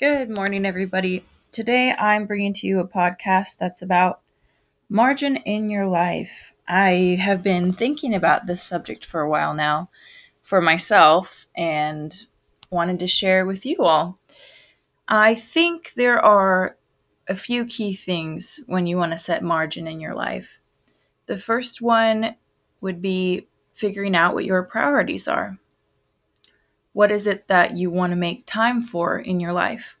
Good morning, everybody. Today I'm bringing to you a podcast that's about margin in your life. I have been thinking about this subject for a while now for myself and wanted to share with you all. I think there are a few key things when you want to set margin in your life. The first one would be figuring out what your priorities are. What is it that you want to make time for in your life?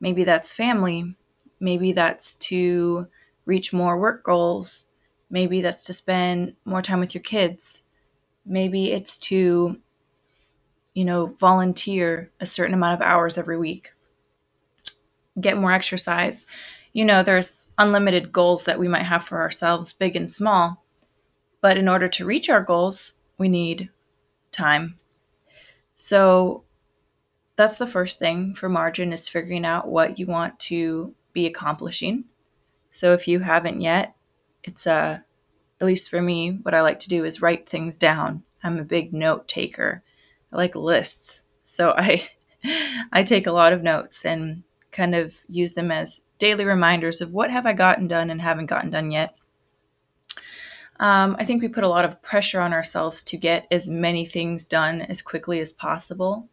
Maybe that's family. Maybe that's to reach more work goals. Maybe that's to spend more time with your kids. Maybe it's to, volunteer a certain amount of hours every week. Get more exercise. There's unlimited goals that we might have for ourselves, big and small. But in order to reach our goals, we need time. So that's the first thing for margin, is figuring out what you want to be accomplishing. So if you haven't yet, it's at least for me, what I like to do is write things down. I'm a big note taker. I like lists. So I take a lot of notes and kind of use them as daily reminders of what have I gotten done and haven't gotten done yet. I think we put a lot of pressure on ourselves to get as many things done as quickly as possible.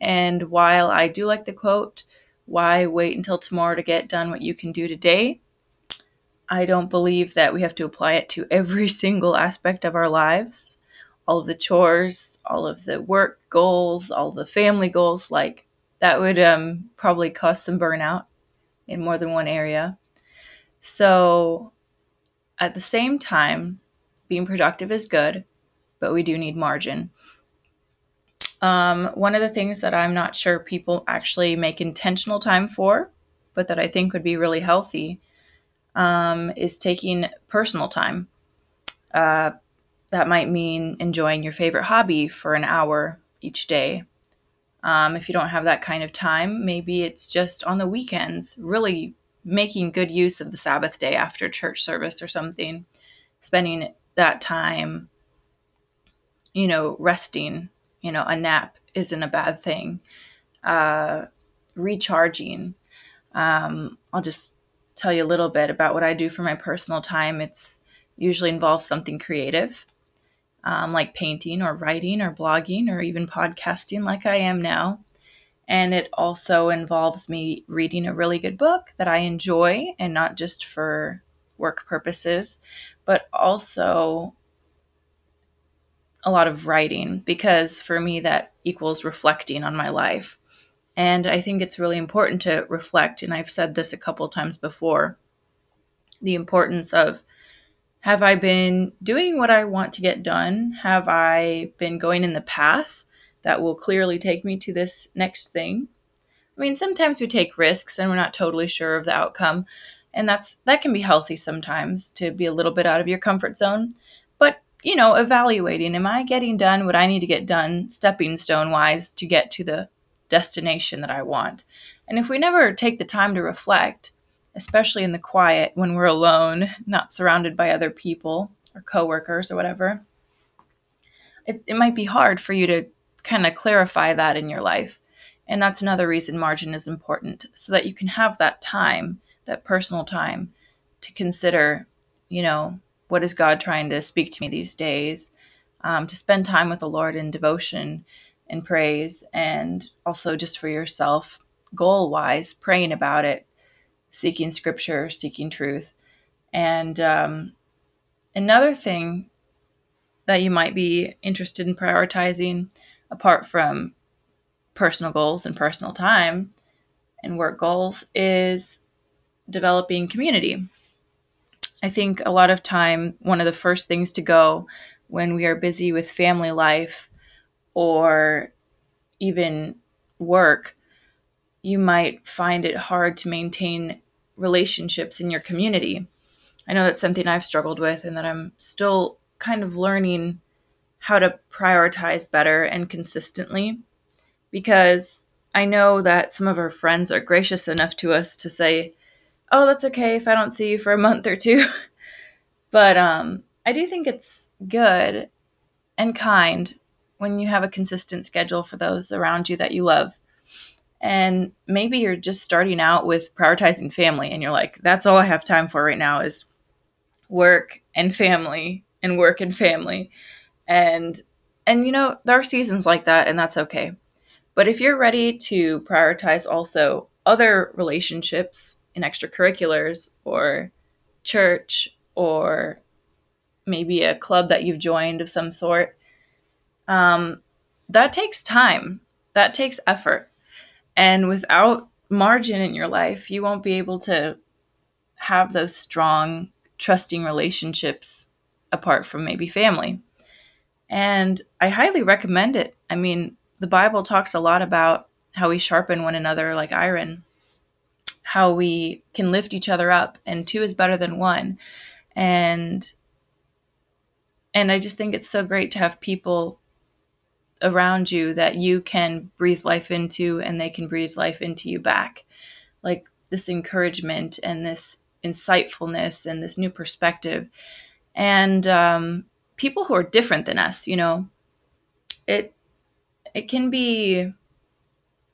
And while I do like the quote, why wait until tomorrow to get done what you can do today? I don't believe that we have to apply it to every single aspect of our lives. All of the chores, all of the work goals, all the family goals, like that would probably cause some burnout in more than one area. So at the same time, being productive is good, but we do need margin. One of the things that I'm not sure people actually make intentional time for, but that I think would be really healthy, is taking personal time. That might mean enjoying your favorite hobby for an hour each day. If you don't have that kind of time, maybe it's just on the weekends, really making good use of the Sabbath day after church service or something, spending that time, resting, a nap isn't a bad thing, recharging. I'll just tell you a little bit about what I do for my personal time. It's usually involves something creative, like painting or writing or blogging or even podcasting like I am now. And it also involves me reading a really good book that I enjoy, and not just for work purposes, but also a lot of writing, because for me that equals reflecting on my life. And I think it's really important to reflect, and I've said this a couple times before, the importance of, have I been doing what I want to get done? Have I been going in the path that will clearly take me to this next thing? I mean, sometimes we take risks and we're not totally sure of the outcome. And that can be healthy sometimes, to be a little bit out of your comfort zone. But, evaluating, am I getting done what I need to get done, stepping stone wise, to get to the destination that I want? And if we never take the time to reflect, especially in the quiet when we're alone, not surrounded by other people or coworkers or whatever, it might be hard for you to kind of clarify that in your life. And that's another reason margin is important, so that you can have that time, that personal time, to consider, what is God trying to speak to me these days, to spend time with the Lord in devotion and praise, and also just for yourself, goal-wise, praying about it, seeking scripture, seeking truth. And another thing that you might be interested in prioritizing, apart from personal goals and personal time and work goals, is developing community. I think a lot of time, one of the first things to go when we are busy with family life or even work, you might find it hard to maintain relationships in your community. I know that's something I've struggled with, and that I'm still kind of learning how to prioritize better and consistently, because I know that some of our friends are gracious enough to us to say, oh, that's okay if I don't see you for a month or two. But I do think it's good and kind when you have a consistent schedule for those around you that you love. And maybe you're just starting out with prioritizing family and you're like, that's all I have time for right now is work and family and work and family. And you know, there are seasons like that and that's okay. But if you're ready to prioritize also other relationships in extracurriculars or church or maybe a club that you've joined of some sort, that takes time. That takes effort. And without margin in your life, you won't be able to have those strong, trusting relationships apart from maybe family. And I highly recommend it. I mean, the Bible talks a lot about how we sharpen one another like iron, how we can lift each other up, and two is better than one. And I just think it's so great to have people around you that you can breathe life into and they can breathe life into you back. Like this encouragement and this insightfulness and this new perspective. And people who are different than us, you know, it can be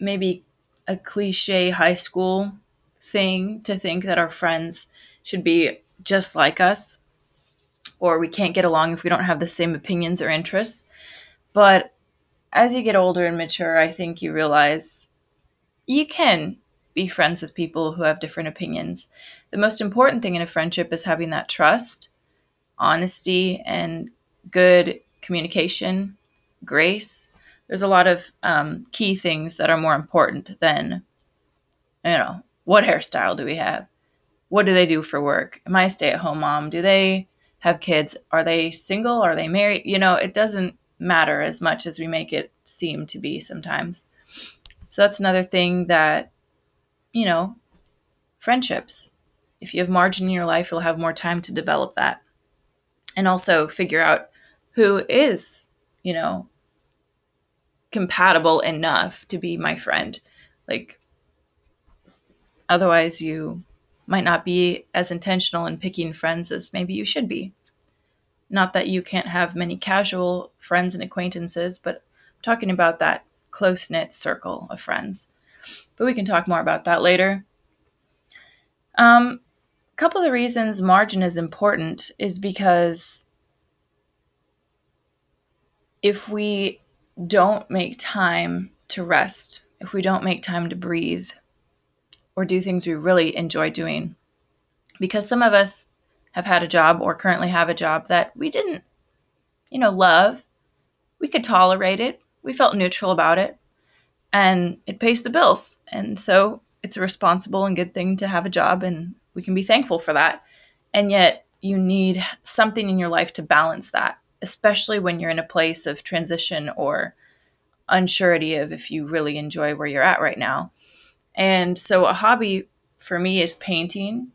maybe a cliche high school thing to think that our friends should be just like us, or we can't get along if we don't have the same opinions or interests. But as you get older and mature, I think you realize you can be friends with people who have different opinions. The most important thing in a friendship is having that trust, honesty, and good communication, grace. There's a lot of key things that are more important than, you know, what hairstyle do we have? What do they do for work? Am I a stay-at-home mom? Do they have kids? Are they single? Are they married? You know, it doesn't matter as much as we make it seem to be sometimes. So that's another thing that, you know, friendships, if you have margin in your life, you'll have more time to develop that. And also figure out who is, you know, compatible enough to be my friend. Like, otherwise you might not be as intentional in picking friends as maybe you should be. Not that you can't have many casual friends and acquaintances, but I'm talking about that close-knit circle of friends. But we can talk more about that later. A couple of the reasons margin is important is because if we don't make time to rest, if we don't make time to breathe or do things we really enjoy doing, because some of us have had a job or currently have a job that we didn't, you know, love. We could tolerate it. We felt neutral about it. And it pays the bills. And so it's a responsible and good thing to have a job. And we can be thankful for that. And yet you need something in your life to balance that, especially when you're in a place of transition or unsurety of if you really enjoy where you're at right now. And so a hobby for me is painting.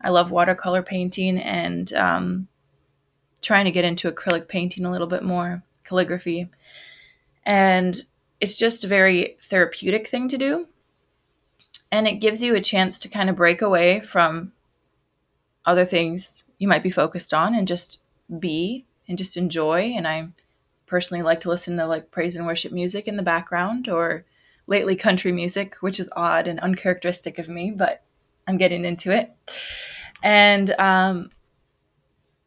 I love watercolor painting and trying to get into acrylic painting a little bit more, calligraphy. And it's just a very therapeutic thing to do. And it gives you a chance to kind of break away from other things you might be focused on and just be and just enjoy. And I personally like to listen to like praise and worship music in the background, or lately country music, which is odd and uncharacteristic of me, but I'm getting into it. And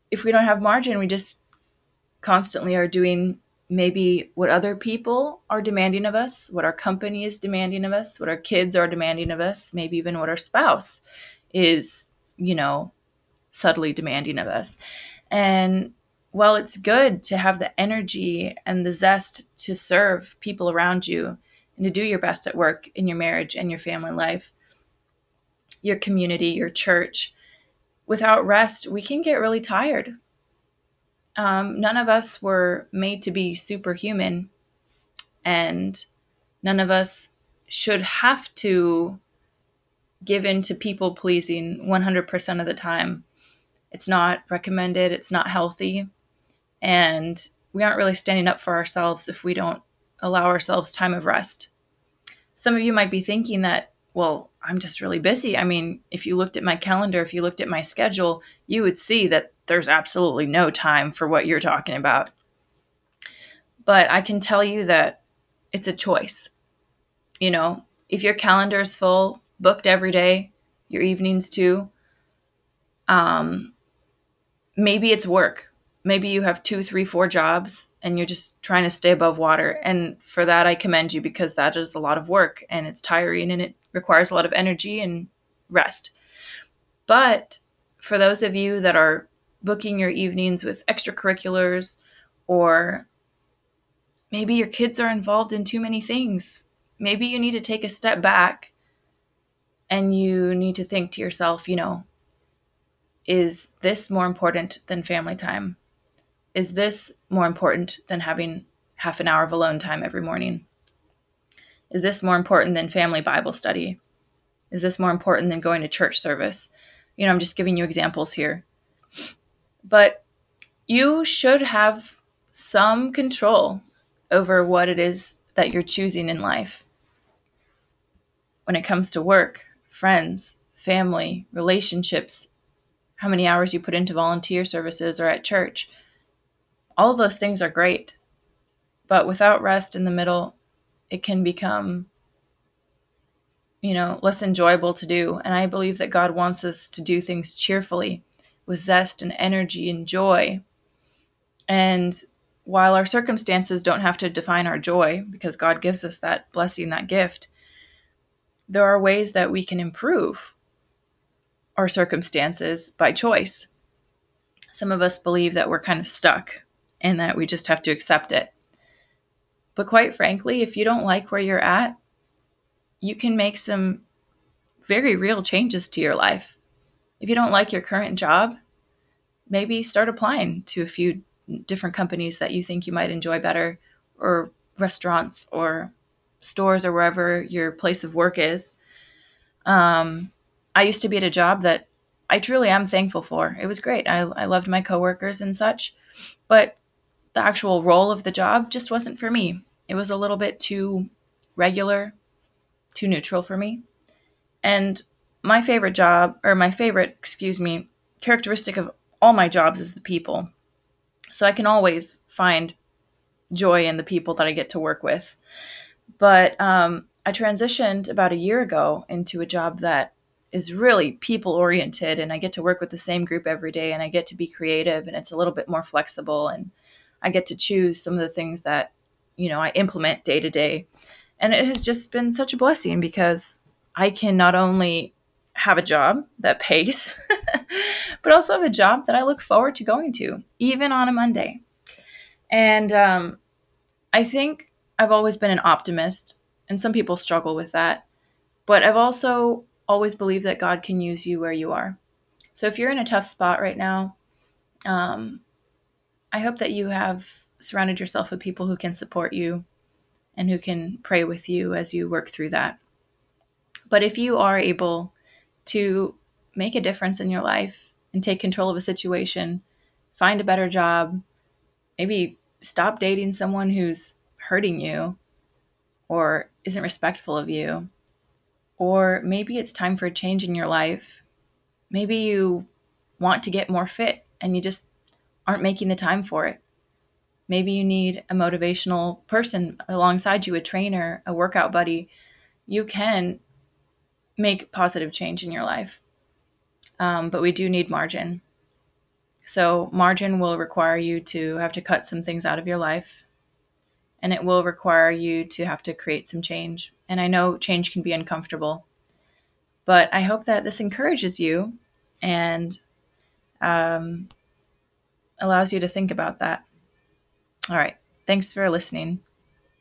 if we don't have margin, we just constantly are doing maybe what other people are demanding of us, what our company is demanding of us, what our kids are demanding of us, maybe even what our spouse is, you know, subtly demanding of us. And while it's good to have the energy and the zest to serve people around you and to do your best at work, in your marriage and your family life, your community, your church, without rest, we can get really tired. None of us were made to be superhuman, and none of us should have to give in to people pleasing 100% of the time. It's not recommended. It's not healthy. And we aren't really standing up for ourselves if we don't allow ourselves time of rest. Some of you might be thinking that, well, I'm just really busy. I mean, if you looked at my calendar, if you looked at my schedule, you would see that there's absolutely no time for what you're talking about. But I can tell you that it's a choice. You know, If your calendar is full, booked every day, your evenings too, maybe it's work. Maybe you have 2, 3, 4 jobs and you're just trying to stay above water. And for that, I commend you, because that is a lot of work and it's tiring and it requires a lot of energy and rest. But for those of you that are booking your evenings with extracurriculars, or maybe your kids are involved in too many things, maybe you need to take a step back and you need to think to yourself, you know, is this more important than family time? Is this more important than having half an hour of alone time every morning? Is this more important than family Bible study? Is this more important than going to church service? You know, I'm just giving you examples here. But you should have some control over what it is that you're choosing in life. When it comes to work, friends, family, relationships, how many hours you put into volunteer services or at church, all of those things are great. But without rest in the middle, it can become, you know, less enjoyable to do. And I believe that God wants us to do things cheerfully, with zest and energy and joy. And while our circumstances don't have to define our joy, because God gives us that blessing, that gift, there are ways that we can improve our circumstances by choice. Some of us believe that we're kind of stuck and that we just have to accept it. But quite frankly, if you don't like where you're at, you can make some very real changes to your life. If you don't like your current job, maybe start applying to a few different companies that you think you might enjoy better, or restaurants or stores or wherever your place of work is. I used to be at a job that I truly am thankful for. It was great. I loved my coworkers and such, but the actual role of the job just wasn't for me. It was a little bit too regular, too neutral for me. And my favorite job, or my favorite, characteristic of all my jobs is the people. So I can always find joy in the people that I get to work with. But I transitioned about a year ago into a job that is really people-oriented, and I get to work with the same group every day, and I get to be creative, and it's a little bit more flexible, and I get to choose some of the things that, you know, I implement day to day. And it has just been such a blessing, because I can not only have a job that pays, but also have a job that I look forward to going to, even on a Monday. And I think I've always been an optimist, and some people struggle with that, but I've also always believed that God can use you where you are. So if you're in a tough spot right now, I hope that you have surrounded yourself with people who can support you and who can pray with you as you work through that. But if you are able to make a difference in your life and take control of a situation, find a better job, maybe stop dating someone who's hurting you or isn't respectful of you, or maybe it's time for a change in your life. Maybe you want to get more fit and you just aren't making the time for it. Maybe you need a motivational person alongside you, a trainer, a workout buddy. You can make positive change in your life. But we do need margin. So margin will require you to have to cut some things out of your life, and it will require you to have to create some change. And I know change can be uncomfortable, but I hope that this encourages you and allows you to think about that. All right. Thanks for listening.